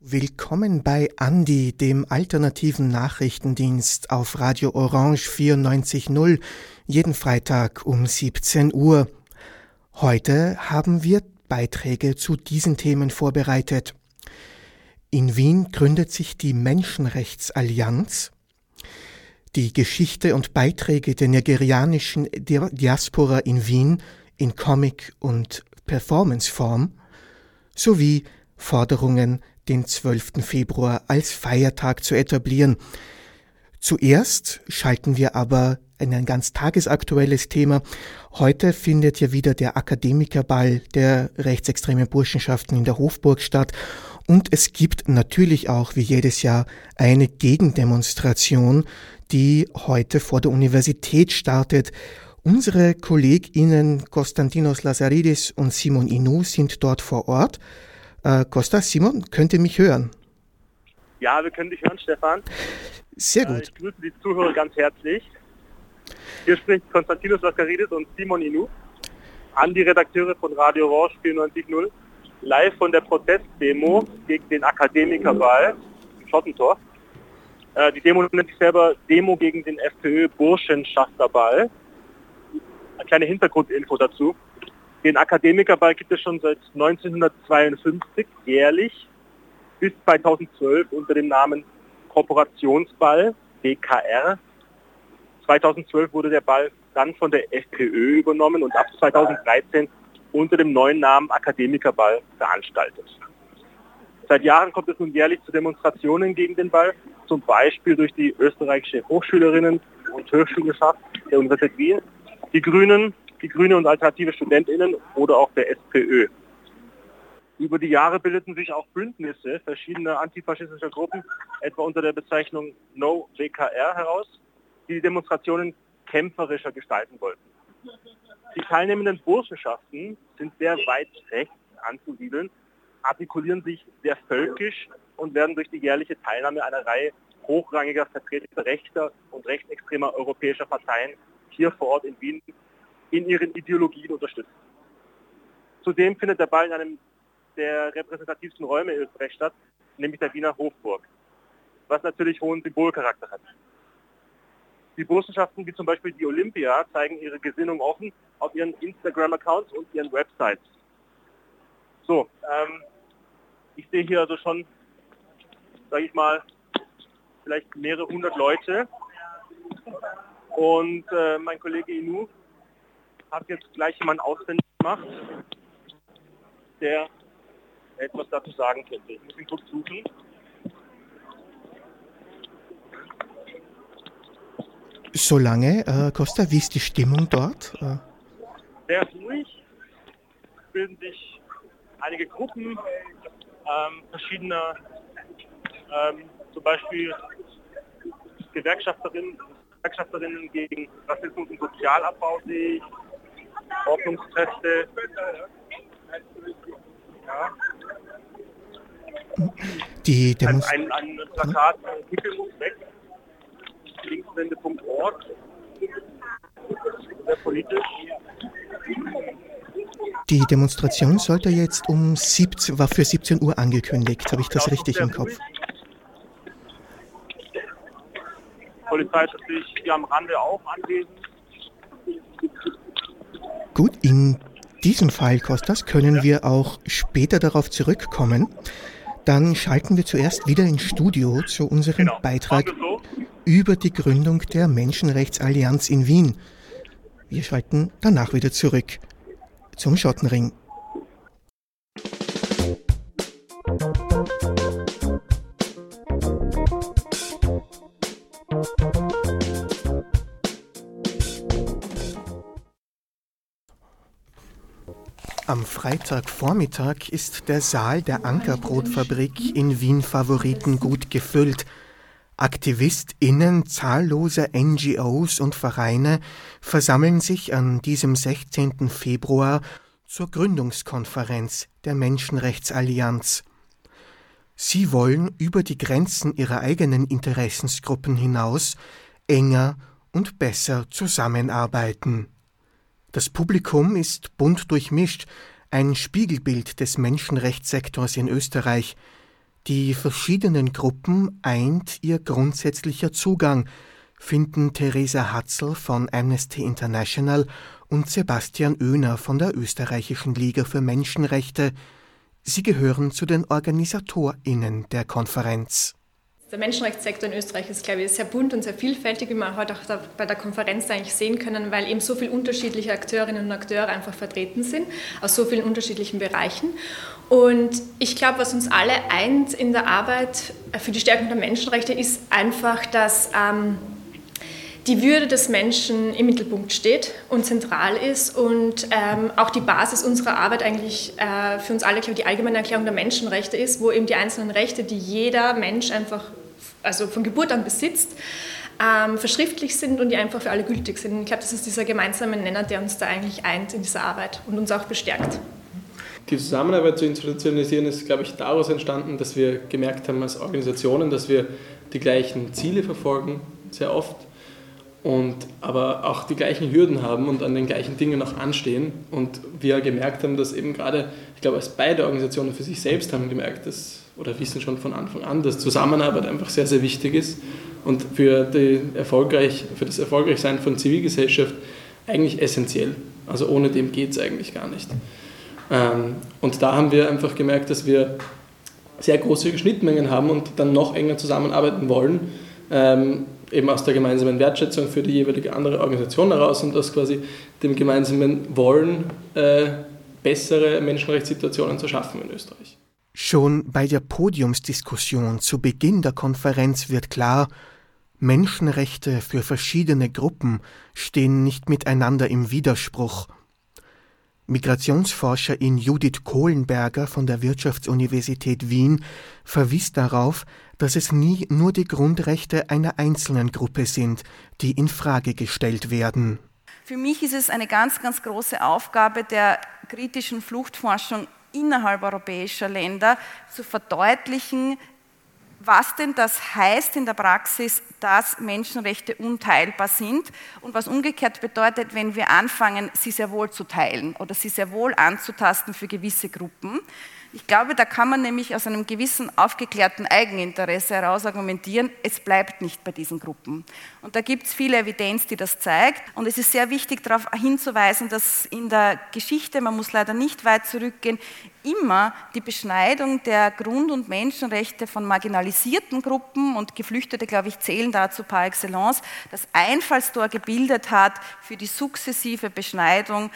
Willkommen bei ANDI, dem alternativen Nachrichtendienst auf Radio Orange 94.0, jeden Freitag um 17 Uhr. Heute haben wir Beiträge zu diesen Themen vorbereitet. In Wien gründet sich die Menschenrechtsallianz. Die Geschichte und Beiträge der nigerianischen Diaspora in Wien in Comic- und Performanceform sowie Forderungen, den 12. Februar als Feiertag zu etablieren. Zuerst schalten wir aber in ein ganz tagesaktuelles Thema. Heute findet ja wieder der Akademikerball der rechtsextremen Burschenschaften in der Hofburg statt. Und es gibt natürlich auch, wie jedes Jahr, eine Gegendemonstration, die heute vor der Universität startet. Unsere KollegInnen Konstantinos Lazaridis und Simon Inou sind dort vor Ort. Costa, Simon, könnt ihr mich hören? Ja, wir können dich hören, Stefan. Sehr gut. Ich grüße die Zuhörer ganz herzlich. Hier spricht Konstantinos Lazaridis und Simon Inou, an die Redakteure von Radio Orange 94.0, live von der Protestdemo gegen den Akademikerball im Schottentor. Die Demo nennt sich selber Demo gegen den FPÖ-Burschenschafterball. Eine kleine Hintergrundinfo dazu. Den Akademikerball gibt es schon seit 1952 jährlich bis 2012 unter dem Namen Kooperationsball, BKR. 2012 wurde der Ball dann von der FPÖ übernommen und ab 2013 unter dem neuen Namen Akademikerball veranstaltet. Seit Jahren kommt es nun jährlich zu Demonstrationen gegen den Ball, zum Beispiel durch die österreichische Hochschülerinnen- und Hochschülerschaft der Universität Wien, die Grüne und alternative StudentInnen oder auch der SPÖ. Über die Jahre bildeten sich auch Bündnisse verschiedener antifaschistischer Gruppen, etwa unter der Bezeichnung No WKR heraus, die Demonstrationen kämpferischer gestalten wollten. Die teilnehmenden Burschenschaften sind sehr weit rechts anzusiedeln, artikulieren sich sehr völkisch und werden durch die jährliche Teilnahme einer Reihe hochrangiger Vertreter rechter und rechtsextremer europäischer Parteien hier vor Ort in Wien in ihren Ideologien unterstützt. Zudem findet der Ball in einem der repräsentativsten Räume in Österreich statt, nämlich der Wiener Hofburg, was natürlich hohen Symbolcharakter hat. Die Burschenschaften, wie zum Beispiel die Olympia, zeigen ihre Gesinnung offen auf ihren Instagram-Accounts und ihren Websites. So, ich sehe hier also schon, sage ich mal, vielleicht mehrere hundert Leute und mein Kollege Inou hat jetzt gleich jemand ausfindig gemacht, der etwas dazu sagen könnte. Ich muss ihn kurz suchen. Solange, Costa, wie ist die Stimmung dort? Sehr ruhig. Es bilden sich einige Gruppen verschiedener, zum Beispiel Gewerkschafterinnen gegen Rassismus und Sozialabbau sehe ich. Ordnungskräfte. Ja. Die Demonstration. Ein Plakat von Kickel muss weg. Linkswende.org. Sehr politisch. Die Demonstration sollte jetzt war für 17 Uhr angekündigt. Habe ich das richtig im Kopf? Die Polizei ist natürlich hier am Rande auch anwesend. Gut, in diesem Fall, Kostas, können wir auch später darauf zurückkommen. Dann schalten wir zuerst wieder ins Studio zu unserem Beitrag über die Gründung der Menschenrechtsallianz in Wien. Wir schalten danach wieder zurück zum Schottenring. Am Freitagvormittag ist der Saal der Ankerbrotfabrik in Wien favoritengut gefüllt. AktivistInnen zahlloser NGOs und Vereine versammeln sich an diesem 16. Februar zur Gründungskonferenz der Menschenrechtsallianz. Sie wollen über die Grenzen ihrer eigenen Interessensgruppen hinaus enger und besser zusammenarbeiten. Das Publikum ist bunt durchmischt, ein Spiegelbild des Menschenrechtssektors in Österreich. Die verschiedenen Gruppen eint ihr grundsätzlicher Zugang, finden Theresa Hatzl von Amnesty International und Sebastian Oehner von der Österreichischen Liga für Menschenrechte. Sie gehören zu den OrganisatorInnen der Konferenz. Der Menschenrechtssektor in Österreich ist, glaube ich, sehr bunt und sehr vielfältig, wie man heute auch bei der Konferenz eigentlich sehen können, weil eben so viele unterschiedliche Akteurinnen und Akteure einfach vertreten sind, aus so vielen unterschiedlichen Bereichen. Und ich glaube, was uns alle eint in der Arbeit für die Stärkung der Menschenrechte, ist einfach, dass die Würde des Menschen im Mittelpunkt steht und zentral ist und auch die Basis unserer Arbeit eigentlich für uns alle, glaube ich, die allgemeine Erklärung der Menschenrechte ist, wo eben die einzelnen Rechte, die jeder Mensch einfach, also von Geburt an besitzt, verschriftlicht sind und die einfach für alle gültig sind. Ich glaube, das ist dieser gemeinsame Nenner, der uns da eigentlich eint in dieser Arbeit und uns auch bestärkt. Die Zusammenarbeit zu institutionalisieren ist, glaube ich, daraus entstanden, dass wir gemerkt haben als Organisationen, dass wir die gleichen Ziele verfolgen, sehr oft, und aber auch die gleichen Hürden haben und an den gleichen Dingen auch anstehen. Und wir gemerkt haben, dass eben gerade, ich glaube, als beide Organisationen für sich selbst haben gemerkt, dass, oder wissen schon von Anfang an, dass Zusammenarbeit einfach sehr, sehr wichtig ist und für das Erfolgreichsein von Zivilgesellschaft eigentlich essentiell. Also ohne dem geht es eigentlich gar nicht. Und da haben wir einfach gemerkt, dass wir sehr große Schnittmengen haben und dann noch enger zusammenarbeiten wollen, eben aus der gemeinsamen Wertschätzung für die jeweilige andere Organisation heraus und aus quasi dem gemeinsamen Wollen, bessere Menschenrechtssituationen zu schaffen in Österreich. Schon bei der Podiumsdiskussion zu Beginn der Konferenz wird klar, Menschenrechte für verschiedene Gruppen stehen nicht miteinander im Widerspruch. Migrationsforscherin Judith Kohlenberger von der Wirtschaftsuniversität Wien verwies darauf, dass es nie nur die Grundrechte einer einzelnen Gruppe sind, die in Frage gestellt werden. Für mich ist es eine ganz, ganz große Aufgabe der kritischen Fluchtforschung innerhalb europäischer Länder, zu verdeutlichen, was denn das heißt in der Praxis, dass Menschenrechte unteilbar sind und was umgekehrt bedeutet, wenn wir anfangen, sie sehr wohl zu teilen oder sie sehr wohl anzutasten für gewisse Gruppen. Ich glaube, da kann man nämlich aus einem gewissen aufgeklärten Eigeninteresse heraus argumentieren, es bleibt nicht bei diesen Gruppen. Und da gibt es viele Evidenz, die das zeigt. Und es ist sehr wichtig, darauf hinzuweisen, dass in der Geschichte, man muss leider nicht weit zurückgehen, immer die Beschneidung der Grund- und Menschenrechte von marginalisierten Gruppen und Geflüchtete, glaube ich, zählen dazu par excellence, das Einfallstor gebildet hat für die sukzessive Beschneidung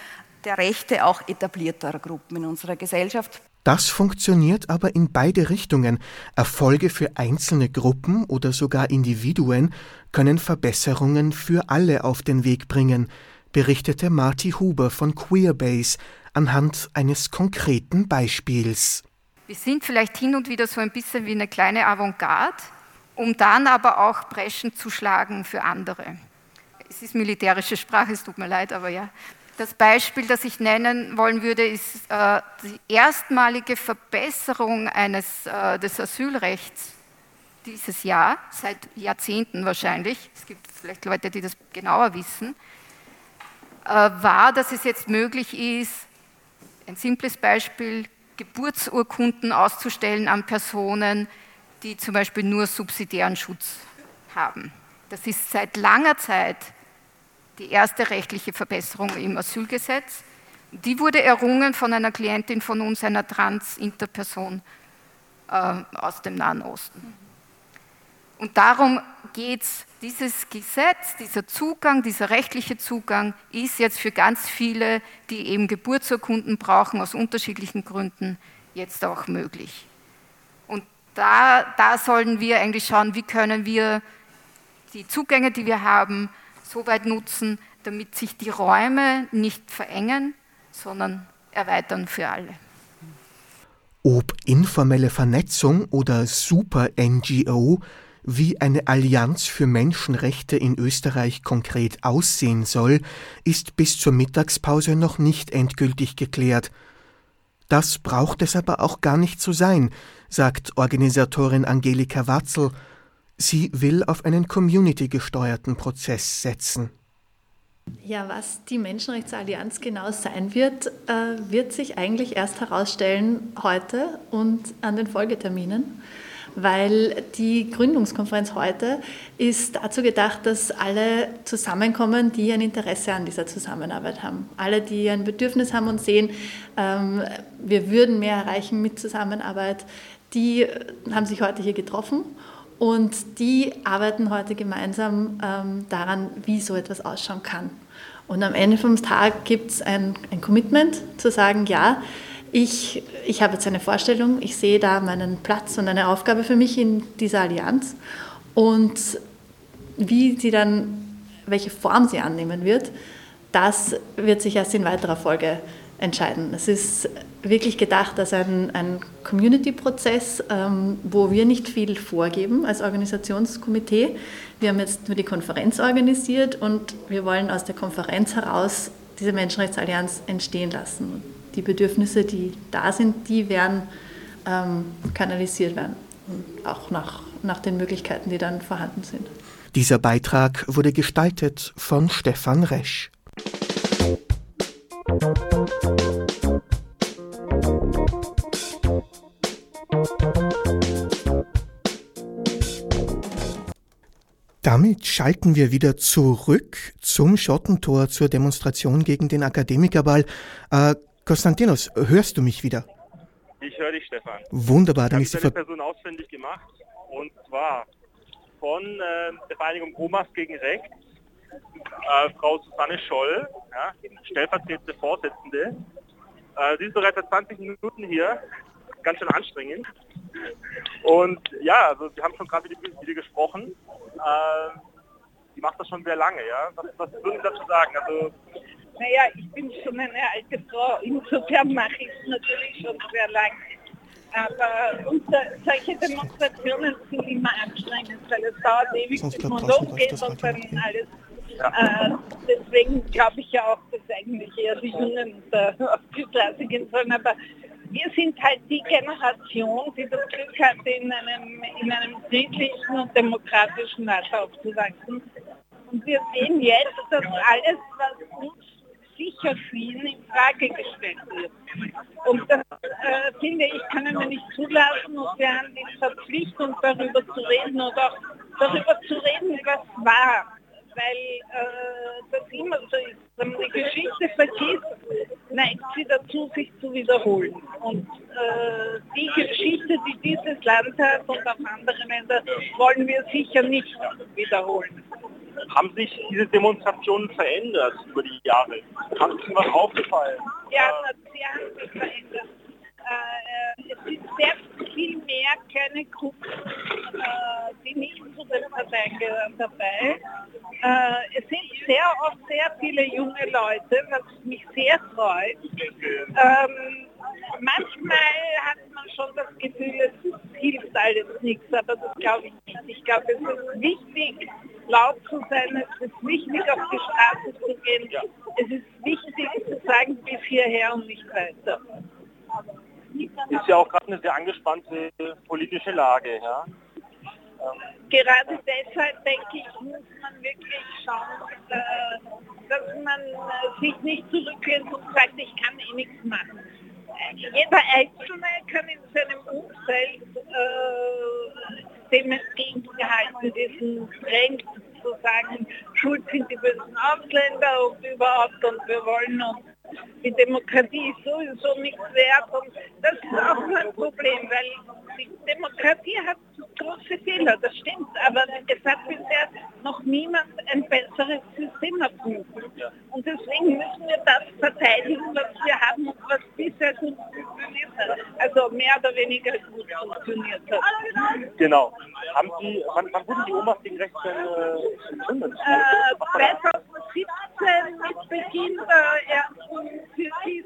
der Rechte auch etablierter Gruppen in unserer Gesellschaft. Das funktioniert aber in beide Richtungen. Erfolge für einzelne Gruppen oder sogar Individuen können Verbesserungen für alle auf den Weg bringen, berichtete Marty Huber von Queerbase anhand eines konkreten Beispiels. Wir sind vielleicht hin und wieder so ein bisschen wie eine kleine Avantgarde, um dann aber auch Breschen zu schlagen für andere. Es ist militärische Sprache, es tut mir leid, aber ja. Das Beispiel, das ich nennen wollen würde, ist die erstmalige Verbesserung des Asylrechts dieses Jahr, seit Jahrzehnten wahrscheinlich, es gibt vielleicht Leute, die das genauer wissen, war, dass es jetzt möglich ist, ein simples Beispiel, Geburtsurkunden auszustellen an Personen, die zum Beispiel nur subsidiären Schutz haben. Das ist seit langer Zeit die erste rechtliche Verbesserung im Asylgesetz, die wurde errungen von einer Klientin von uns, einer Trans-Interperson aus dem Nahen Osten. Und darum geht es, dieses Gesetz, dieser Zugang, dieser rechtliche Zugang ist jetzt für ganz viele, die eben Geburtsurkunden brauchen, aus unterschiedlichen Gründen, jetzt auch möglich. Und da sollen wir eigentlich schauen, wie können wir die Zugänge, die wir haben, so weit nutzen, damit sich die Räume nicht verengen, sondern erweitern für alle. Ob informelle Vernetzung oder Super-NGO, wie eine Allianz für Menschenrechte in Österreich konkret aussehen soll, ist bis zur Mittagspause noch nicht endgültig geklärt. Das braucht es aber auch gar nicht zu sein, sagt Organisatorin Angelika Watzl. Sie will auf einen community-gesteuerten Prozess setzen. Ja, was die Menschenrechtsallianz genau sein wird sich eigentlich erst herausstellen heute und an den Folgeterminen, weil die Gründungskonferenz heute ist dazu gedacht, dass alle zusammenkommen, die ein Interesse an dieser Zusammenarbeit haben. Alle, die ein Bedürfnis haben und sehen, wir würden mehr erreichen mit Zusammenarbeit, die haben sich heute hier getroffen. Und die arbeiten heute gemeinsam daran, wie so etwas ausschauen kann. Und am Ende vom Tag gibt es ein Commitment, zu sagen, ja, ich habe jetzt eine Vorstellung, ich sehe da meinen Platz und eine Aufgabe für mich in dieser Allianz. Und wie sie dann, welche Form sie annehmen wird, das wird sich erst in weiterer Folge entscheiden. Es ist wirklich gedacht als ein Community-Prozess, wo wir nicht viel vorgeben als Organisationskomitee. Wir haben jetzt nur die Konferenz organisiert und wir wollen aus der Konferenz heraus diese Menschenrechtsallianz entstehen lassen. Die Bedürfnisse, die da sind, die werden kanalisiert werden, und auch nach den Möglichkeiten, die dann vorhanden sind. Dieser Beitrag wurde gestaltet von Stefan Resch. Damit schalten wir wieder zurück zum Schottentor, zur Demonstration gegen den Akademikerball. Konstantinos, hörst du mich wieder? Ich höre dich, Stefan. Wunderbar. Dann ich habe eine Person ausfindig gemacht, und zwar von der Vereinigung Omas gegen rechts, Frau Susanne Scholl, ja, stellvertretende Vorsitzende. Sie ist bereits seit 20 Minuten hier, ganz schön anstrengend. Und ja, also wir haben schon gerade mit ihr gesprochen. Die macht das schon sehr lange, ja. Was würden Sie dazu sagen? Also, naja, ich bin schon eine alte Frau, insofern mache ich es natürlich schon sehr lange. Aber solche Demonstrationen sind immer anstrengend, weil es dauert ewig, bis man losgeht und dann alles. Ja. Deswegen glaube ich ja auch, dass eigentlich eher die Jungen auf die Straße gehen sollen. Aber wir sind halt die Generation, die das Glück hatte, in einem friedlichen und demokratischen Land aufzuwachsen. Und wir sehen jetzt, dass alles, was uns sicher schien, in Frage gestellt wird. Und das finde ich, können wir nicht zulassen, und wir haben die Verpflichtung, darüber zu reden oder auch darüber zu reden, was war. Weil das immer so ist. Wenn man die Geschichte vergisst, neigt sie dazu, sich zu wiederholen. Und die Geschichte, die dieses Land hat und auch andere Länder, wollen wir sicher nicht wiederholen. Haben sich diese Demonstrationen verändert über die Jahre? Haben sich was aufgefallen? Ja, sie haben sich verändert. Es sind sehr viel mehr kleine Gruppen, die nicht zu den Parteien gehören, dabei. Es sind sehr oft sehr viele junge Leute, was mich sehr freut. Manchmal hat man schon das Gefühl, es hilft alles nichts, aber das glaube ich nicht. Ich glaube, es ist wichtig, laut zu sein, es ist wichtig, auf die Straße zu gehen. Ja. Es ist wichtig, zu sagen, bis hierher und nicht weiter. Ist ja auch gerade eine sehr angespannte politische Lage. Ja? Gerade deshalb, denke ich, muss man wirklich schauen, dass man sich nicht zurücklehnt und sagt, ich kann nichts machen. Jeder Einzelne kann in seinem Umfeld dem entgegengehalten diesen Trend zu sagen, schuld sind die bösen Ausländer und überhaupt, und wir wollen uns. Die Demokratie ist sowieso nichts wert, und das ist auch ein Problem, weil die Demokratie hat große Fehler, das stimmt, aber es hat bisher noch niemand ein besseres System erfunden. Und deswegen müssen wir das verteidigen, was wir haben und was bisher gut funktioniert hat, also mehr oder weniger gut funktioniert hat. Genau. Haben Sie, wann wurden die Omas gegen rechts gegründet? 2017 mit Beginn der ersten für die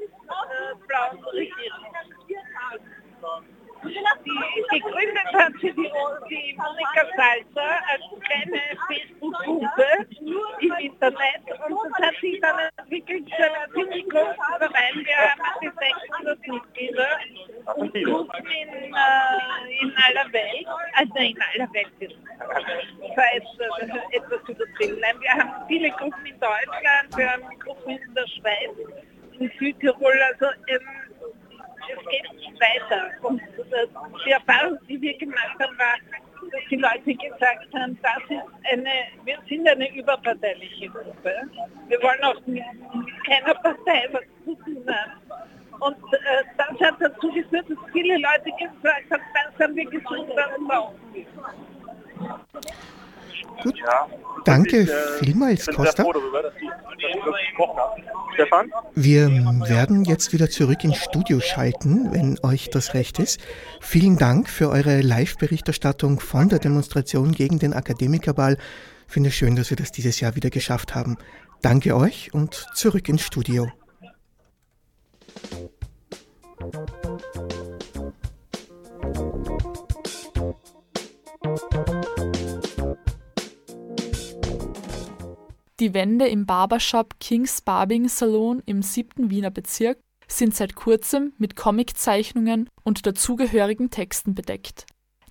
blauen Regierung. Die gegründet hat sie die Monika Salzer als kleine Facebook-Gruppe im Internet, und das hat sich dann entwickelt zu einer ziemlich großen Verein. Wir haben 600 Mitglieder war etwas übertrieben. Nein, wir haben viele Gruppen in Deutschland, wir haben Gruppen in der Schweiz, in Südtirol, also es geht nicht weiter. Und die Erfahrung, die wir gemacht haben, war, dass die Leute gesagt haben, wir sind eine überparteiliche Gruppe. Wir wollen auch mit keiner Partei was zu tun haben. Und das hat dazu geführt, dass viele Leute gesagt haben, das haben wir gesucht, was wir brauchen. Gut, ja, danke vielmals, Costa. Stefan? Wir werden jetzt wieder zurück ins Studio schalten, wenn euch das recht ist. Vielen Dank für eure Live-Berichterstattung von der Demonstration gegen den Akademikerball. Ich finde es schön, dass wir das dieses Jahr wieder geschafft haben. Danke euch und zurück ins Studio. Die Wände im Barbershop King's Barbing Salon im 7. Wiener Bezirk sind seit kurzem mit Comiczeichnungen und dazugehörigen Texten bedeckt.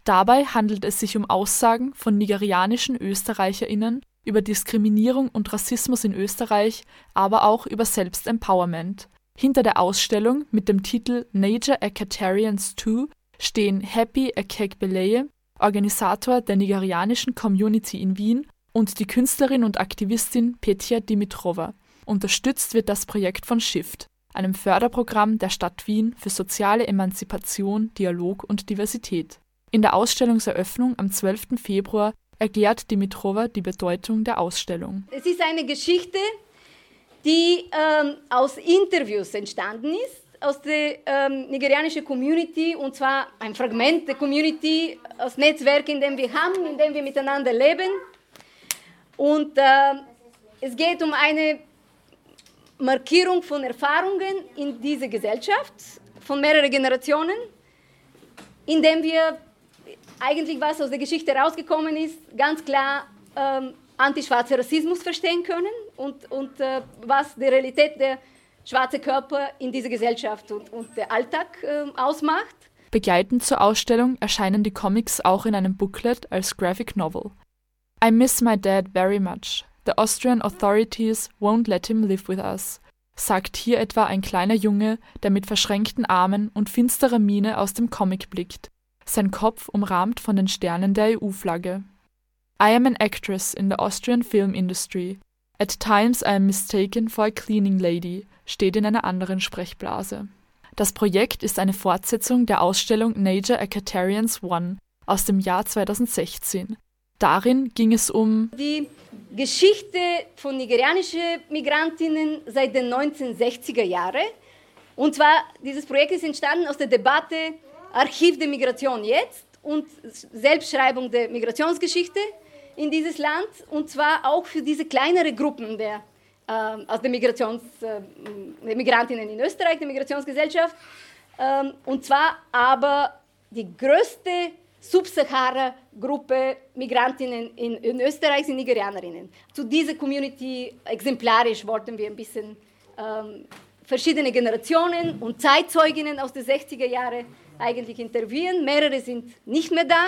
Dabei handelt es sich um Aussagen von nigerianischen ÖsterreicherInnen über Diskriminierung und Rassismus in Österreich, aber auch über Selbstempowerment. Hinter der Ausstellung mit dem Titel Naija Acatarians 2 stehen Happy Ekpebeleye, Organisator der nigerianischen Community in Wien, und die Künstlerin und Aktivistin Petja Dimitrova. Unterstützt wird das Projekt von SHIFT, einem Förderprogramm der Stadt Wien für soziale Emanzipation, Dialog und Diversität. In der Ausstellungseröffnung am 12. Februar erklärt Dimitrova die Bedeutung der Ausstellung. Es ist eine Geschichte, die aus Interviews entstanden ist, aus der nigerianischen Community, und zwar ein Fragment der Community, aus Netzwerk, in dem wir haben, in dem wir miteinander leben. Und es geht um eine Markierung von Erfahrungen in dieser Gesellschaft, von mehreren Generationen, indem wir eigentlich, was aus der Geschichte rausgekommen ist, ganz klar antischwarzer Rassismus verstehen können und was die Realität der schwarzen Körper in dieser Gesellschaft und der Alltag ausmacht. Begleitend zur Ausstellung erscheinen die Comics auch in einem Booklet als Graphic Novel. I miss my dad very much. The Austrian authorities won't let him live with us, sagt hier etwa ein kleiner Junge, der mit verschränkten Armen und finsterer Miene aus dem Comic blickt, sein Kopf umrahmt von den Sternen der EU-Flagge. I am an actress in the Austrian film industry. At times I am mistaken for a cleaning lady, steht in einer anderen Sprechblase. Das Projekt ist eine Fortsetzung der Ausstellung Naija Acatarians 1 aus dem Jahr 2016. Darin ging es um die Geschichte von nigerianischen Migrantinnen seit den 1960er Jahren. Und zwar, dieses Projekt ist entstanden aus der Debatte Archiv der Migration jetzt und Selbstschreibung der Migrationsgeschichte in dieses Land. Und zwar auch für diese kleineren Gruppen der Migrantinnen in Österreich, der Migrationsgesellschaft. Und zwar aber die größte Subsahara-Gruppe Migrantinnen in Österreich sind Nigerianerinnen. Zu dieser Community exemplarisch wollten wir ein bisschen verschiedene Generationen und Zeitzeuginnen aus den 60er Jahren eigentlich interviewen. Mehrere sind nicht mehr da.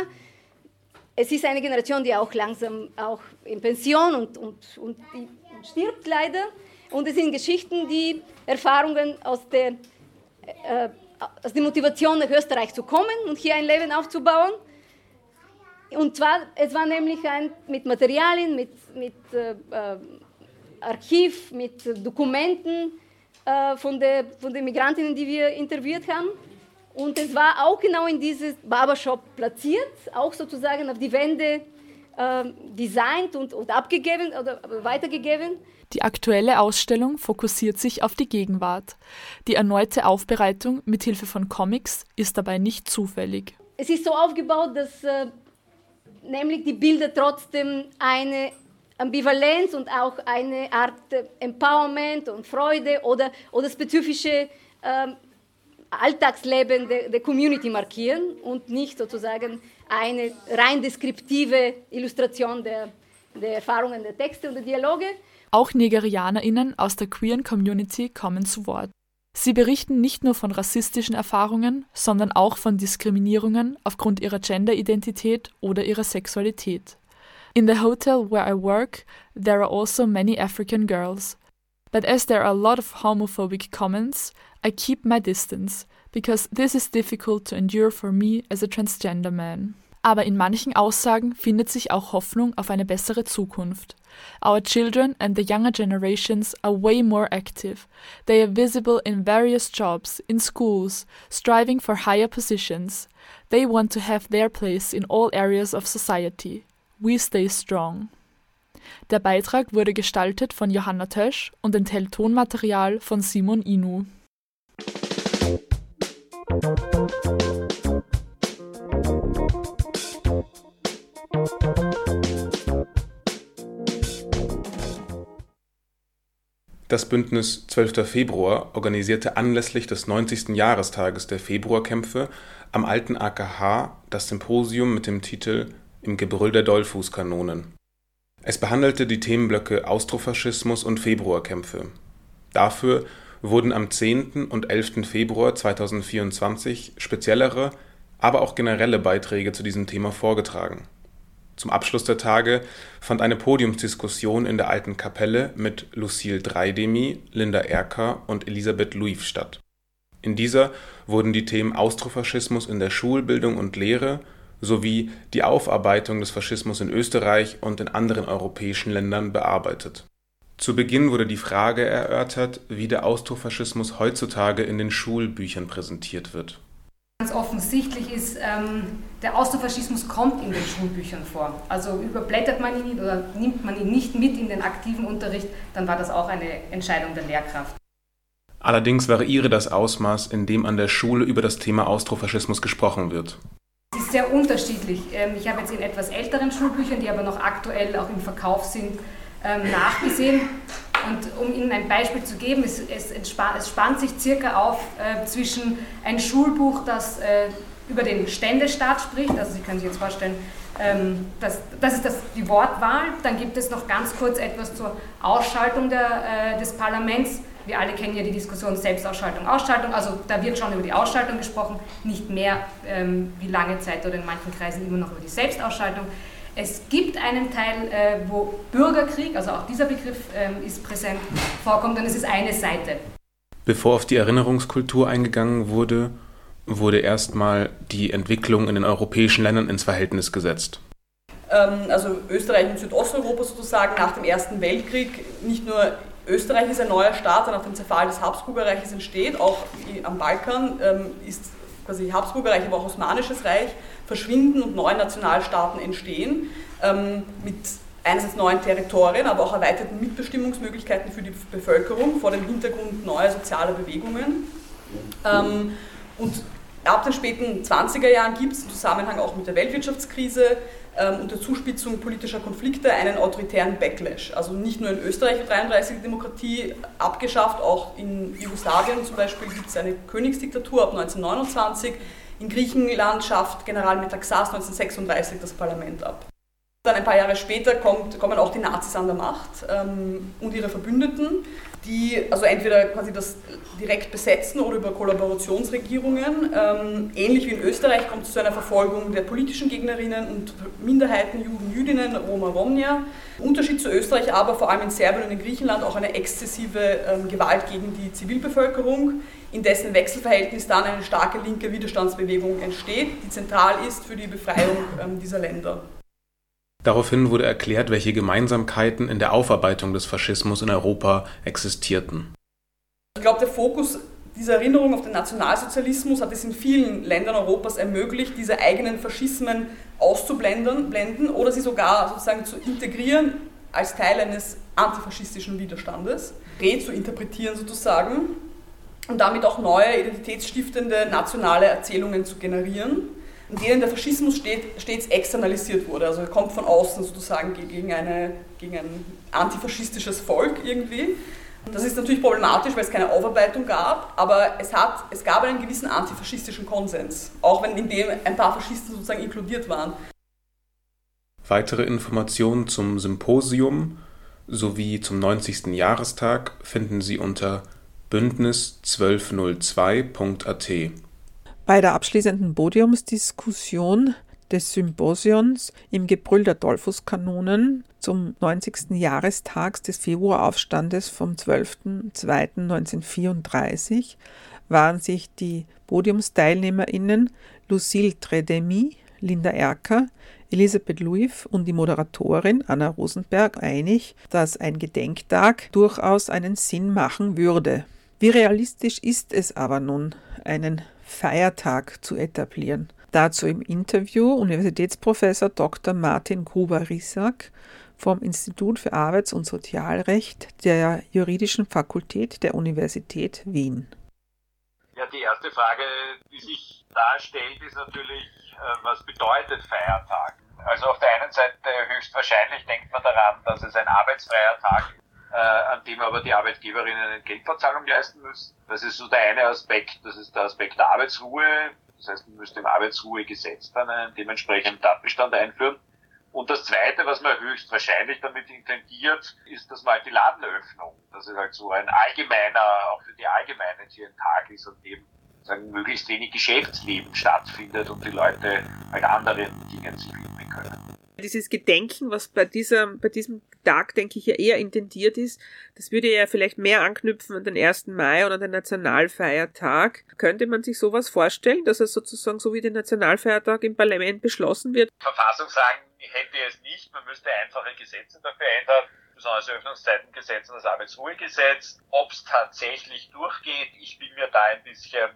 Es ist eine Generation, die auch langsam auch in Pension und stirbt leider. Und es sind Geschichten, die Erfahrungen aus der Motivation, nach Österreich zu kommen und hier ein Leben aufzubauen. Und zwar, es war nämlich mit Materialien, mit Archiv, mit Dokumenten von den Migrantinnen, die wir interviewt haben. Und es war auch genau in dieses Barbershop platziert, auch sozusagen auf die Wände designt und abgegeben oder weitergegeben. Die aktuelle Ausstellung fokussiert sich auf die Gegenwart. Die erneute Aufbereitung mithilfe von Comics ist dabei nicht zufällig. Es ist so aufgebaut, dass nämlich die Bilder trotzdem eine Ambivalenz und auch eine Art Empowerment und Freude oder spezifische Alltagsleben der Community markieren und nicht sozusagen eine rein deskriptive Illustration der Erfahrungen, der Texte und der Dialoge. Auch NigerianerInnen aus der queeren Community kommen zu Wort. Sie berichten nicht nur von rassistischen Erfahrungen, sondern auch von Diskriminierungen aufgrund ihrer Genderidentität oder ihrer Sexualität. In the hotel where I work, there are also many African girls. But as there are a lot of homophobic comments, I keep my distance, because this is difficult to endure for me as a transgender man. Aber in manchen Aussagen findet sich auch Hoffnung auf eine bessere Zukunft. Our children and the younger generations are way more active. They are visible in various jobs, in schools, striving for higher positions. They want to have their place in all areas of society. We stay strong. Der Beitrag wurde gestaltet von Johanna Tösch und enthält Tonmaterial von Simon Inou. Das Bündnis 12. Februar organisierte anlässlich des 90. Jahrestages der Februarkämpfe am alten AKH das Symposium mit dem Titel »Im Gebrüll der Dollfußkanonen«. Es behandelte die Themenblöcke Austrofaschismus und Februarkämpfe. Dafür wurden am 10. und 11. Februar 2024 speziellere, aber auch generelle Beiträge zu diesem Thema vorgetragen. Zum Abschluss der Tage fand eine Podiumsdiskussion in der Alten Kapelle mit Lucille Dreidemi, Linda Erker und Elisabeth Louif statt. In dieser wurden die Themen Austrofaschismus in der Schulbildung und Lehre sowie die Aufarbeitung des Faschismus in Österreich und in anderen europäischen Ländern bearbeitet. Zu Beginn wurde die Frage erörtert, wie der Austrofaschismus heutzutage in den Schulbüchern präsentiert wird. Ganz offensichtlich ist, der Austrofaschismus kommt in den Schulbüchern vor. Also überblättert man ihn oder nimmt man ihn nicht mit in den aktiven Unterricht, dann war das auch eine Entscheidung der Lehrkraft. Allerdings variiere das Ausmaß, in dem an der Schule über das Thema Austrofaschismus gesprochen wird. Es ist sehr unterschiedlich. Ich habe jetzt in etwas älteren Schulbüchern, die aber noch aktuell auch im Verkauf sind, nachgesehen. Und um Ihnen ein Beispiel zu geben, es spannt sich circa auf zwischen ein Schulbuch, das über den Ständestaat spricht, also Sie können sich jetzt vorstellen, die Wortwahl, dann gibt es noch ganz kurz etwas zur Ausschaltung des Parlaments. Wir alle kennen ja die Diskussion Selbstausschaltung, Ausschaltung, also da wird schon über die Ausschaltung gesprochen, nicht mehr wie lange Zeit oder in manchen Kreisen immer noch über die Selbstausschaltung. Es gibt einen Teil, wo Bürgerkrieg, also auch dieser Begriff ist präsent, vorkommt und es ist eine Seite. Bevor auf die Erinnerungskultur eingegangen wurde, wurde erstmal die Entwicklung in den europäischen Ländern ins Verhältnis gesetzt. Also Österreich und Südosteuropa sozusagen nach dem Ersten Weltkrieg, nicht nur Österreich ist ein neuer Staat, der nach dem Zerfall des Habsburgerreiches entsteht, auch am Balkan ist quasi Habsburgerreich, aber auch Osmanisches Reich, verschwinden und neue Nationalstaaten entstehen, mit einerseits neuen Territorien, aber auch erweiterten Mitbestimmungsmöglichkeiten für die Bevölkerung, vor dem Hintergrund neuer sozialer Bewegungen. Und ab den späten 20er Jahren gibt es im Zusammenhang auch mit der Weltwirtschaftskrise und der Zuspitzung politischer Konflikte einen autoritären Backlash. Also nicht nur in Österreich wird 33 die Demokratie abgeschafft, auch in Jugoslawien zum Beispiel gibt es eine Königsdiktatur ab 1929, in Griechenland schafft General Metaxas 1936 das Parlament ab. Dann ein paar Jahre später kommen auch die Nazis an der Macht und ihre Verbündeten, die also entweder quasi das direkt besetzen oder über Kollaborationsregierungen. Ähnlich wie in Österreich kommt es zu einer Verfolgung der politischen Gegnerinnen und Minderheiten, Juden, Jüdinnen, Roma, Romnia. Im Unterschied zu Österreich aber vor allem in Serbien und in Griechenland auch eine exzessive Gewalt gegen die Zivilbevölkerung, in dessen Wechselverhältnis dann eine starke linke Widerstandsbewegung entsteht, die zentral ist für die Befreiung dieser Länder. Daraufhin wurde erklärt, welche Gemeinsamkeiten in der Aufarbeitung des Faschismus in Europa existierten. Ich glaube, der Fokus dieser Erinnerung auf den Nationalsozialismus hat es in vielen Ländern Europas ermöglicht, diese eigenen Faschismen auszublenden oder sie sogar sozusagen zu integrieren als Teil eines antifaschistischen Widerstandes, rezuinterpretieren sozusagen und damit auch neue identitätsstiftende nationale Erzählungen zu generieren, in denen der Faschismus stets externalisiert wurde. Also er kommt von außen sozusagen gegen ein antifaschistisches Volk irgendwie. Das ist natürlich problematisch, weil es keine Aufarbeitung gab, aber es gab einen gewissen antifaschistischen Konsens, auch wenn in dem ein paar Faschisten sozusagen inkludiert waren. Weitere Informationen zum Symposium sowie zum 90. Jahrestag finden Sie unter bündnis1202.at. Bei der abschließenden Podiumsdiskussion des Symposions im Gebrüll der Dollfußkanonen zum 90. Jahrestag des Februaraufstandes vom 12.02.1934 waren sich die PodiumsteilnehmerInnen Lucille Tredemy, Linda Erker, Elisabeth Louif und die Moderatorin Anna Rosenberg einig, dass ein Gedenktag durchaus einen Sinn machen würde. Wie realistisch ist es aber nun, einen Feiertag zu etablieren? Dazu im Interview Universitätsprofessor Dr. Martin Gruber-Risak vom Institut für Arbeits- und Sozialrecht der Juridischen Fakultät der Universität Wien. Ja, die erste Frage, die sich darstellt, ist natürlich, was bedeutet Feiertag? Also auf der einen Seite höchstwahrscheinlich denkt man daran, dass es ein arbeitsfreier Tag ist, an dem aber die Arbeitgeberinnen eine Geldverzahlung leisten müssen. Das ist so der eine Aspekt, das ist der Aspekt der Arbeitsruhe. Das heißt, man müsste im Arbeitsruhegesetz dann einen dementsprechenden Tatbestand einführen. Und das Zweite, was man höchstwahrscheinlich damit intendiert, ist, dass man halt die Ladenöffnung, dass es halt so ein allgemeiner, auch für die Allgemeinheit hier ein Tag ist, an dem sagen, möglichst wenig Geschäftsleben stattfindet und die Leute halt anderen Dingen sich widmen können. Dieses Gedenken, was bei diesem Tag, denke ich, ja eher intendiert ist, das würde ja vielleicht mehr anknüpfen an den 1. Mai oder den Nationalfeiertag. Könnte man sich sowas vorstellen, dass es sozusagen so wie der Nationalfeiertag im Parlament beschlossen wird? Verfassung sagen, ich hätte es nicht. Man müsste einfache Gesetze dafür ändern, besonders Öffnungszeitengesetz und das Arbeitsruhegesetz. Ob es tatsächlich durchgeht, ich bin mir da ein bisschen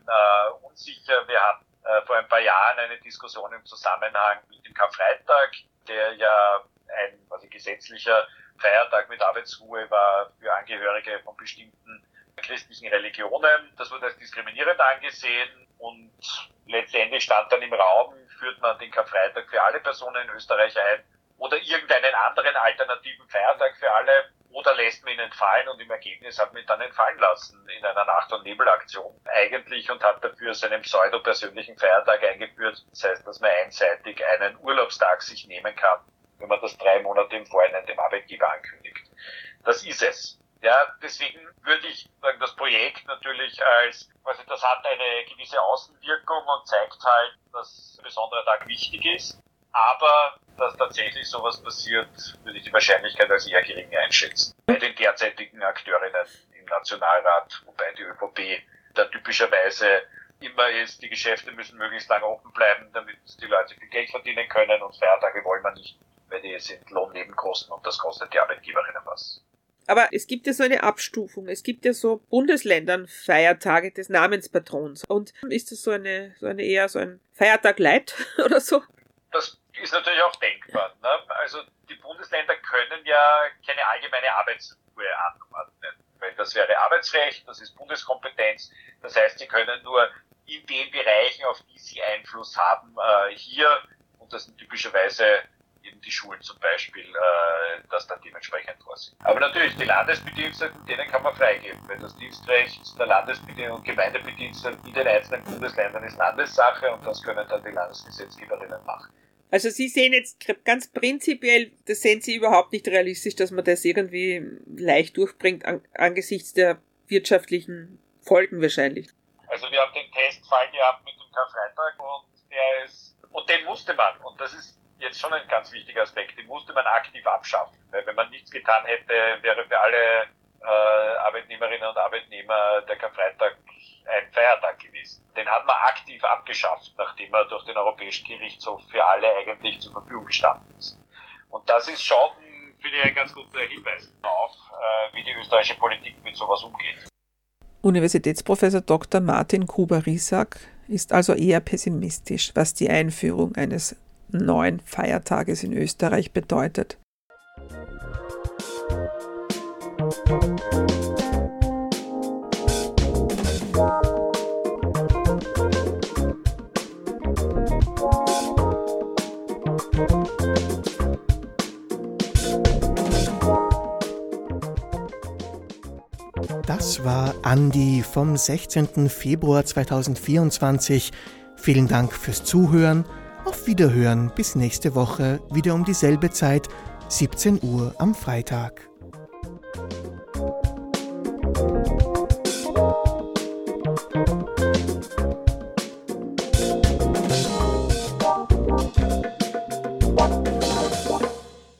unsicher. Wir hatten vor ein paar Jahren eine Diskussion im Zusammenhang mit dem Karfreitag, der ja ein gesetzlicher Feiertag mit Arbeitsruhe war für Angehörige von bestimmten christlichen Religionen. Das wurde als diskriminierend angesehen und letztendlich stand dann im Raum, führt man den Karfreitag für alle Personen in Österreich ein oder irgendeinen anderen alternativen Feiertag für alle oder lässt man ihn entfallen und im Ergebnis hat man ihn dann entfallen lassen in einer Nacht- und Nebelaktion eigentlich und hat dafür seinen pseudo-persönlichen Feiertag eingeführt. Das heißt, dass man einseitig einen Urlaubstag sich nehmen kann, wenn man das 3 Monate im Vorhinein dem Arbeitgeber ankündigt. Das ist es. Ja, deswegen würde ich sagen, das Projekt natürlich als, das hat eine gewisse Außenwirkung und zeigt halt, dass ein besonderer Tag wichtig ist. Aber, dass tatsächlich sowas passiert, würde ich die Wahrscheinlichkeit als eher gering einschätzen. Bei den derzeitigen Akteurinnen im Nationalrat, wobei die ÖVP da typischerweise immer ist, die Geschäfte müssen möglichst lange offen bleiben, damit die Leute viel Geld verdienen können und Feiertage wollen wir nicht, weil die sind Lohnnebenkosten und das kostet die Arbeitgeberinnen was. Aber es gibt ja so eine Abstufung. Es gibt ja so Bundesländern Feiertage des Namenspatrons. Und ist das so eine eher so ein Feiertag Light oder so? Das ist natürlich auch denkbar. Ne? Also die Bundesländer können ja keine allgemeine Arbeitsruhe anordnen, weil das wäre Arbeitsrecht, das ist Bundeskompetenz. Das heißt, sie können nur in den Bereichen, auf die sie Einfluss haben, hier, und das sind typischerweise eben die Schulen zum Beispiel, das dann dementsprechend vorsehen. Aber natürlich, die Landesbediensteten, denen kann man freigeben, weil das Dienstrecht der Landesbediensteten und Gemeindebediensteten in den einzelnen Bundesländern ist Landessache und das können dann die Landesgesetzgeberinnen machen. Also Sie sehen jetzt ganz prinzipiell, das sehen Sie überhaupt nicht realistisch, dass man das irgendwie leicht durchbringt angesichts der wirtschaftlichen Folgen wahrscheinlich. Also wir haben den Testfall gehabt mit dem Karfreitag und den musste man, und das ist jetzt schon ein ganz wichtiger Aspekt, den musste man aktiv abschaffen, weil wenn man nichts getan hätte, wäre für alle Arbeitnehmerinnen und Arbeitnehmer der Karfreitag ein Feiertag gewesen. Den hat man aktiv abgeschafft, nachdem er durch den Europäischen Gerichtshof für alle eigentlich zur Verfügung gestanden ist. Und das ist schon, finde ich, ein ganz guter Hinweis darauf, wie die österreichische Politik mit sowas umgeht. Universitätsprofessor Dr. Martin Gruber-Risak ist also eher pessimistisch, was die Einführung eines neuen Feiertages in Österreich bedeutet. Das war ANDI vom 16. Februar 2024. Vielen Dank fürs Zuhören. Auf Wiederhören bis nächste Woche, wieder um dieselbe Zeit, 17 Uhr am Freitag.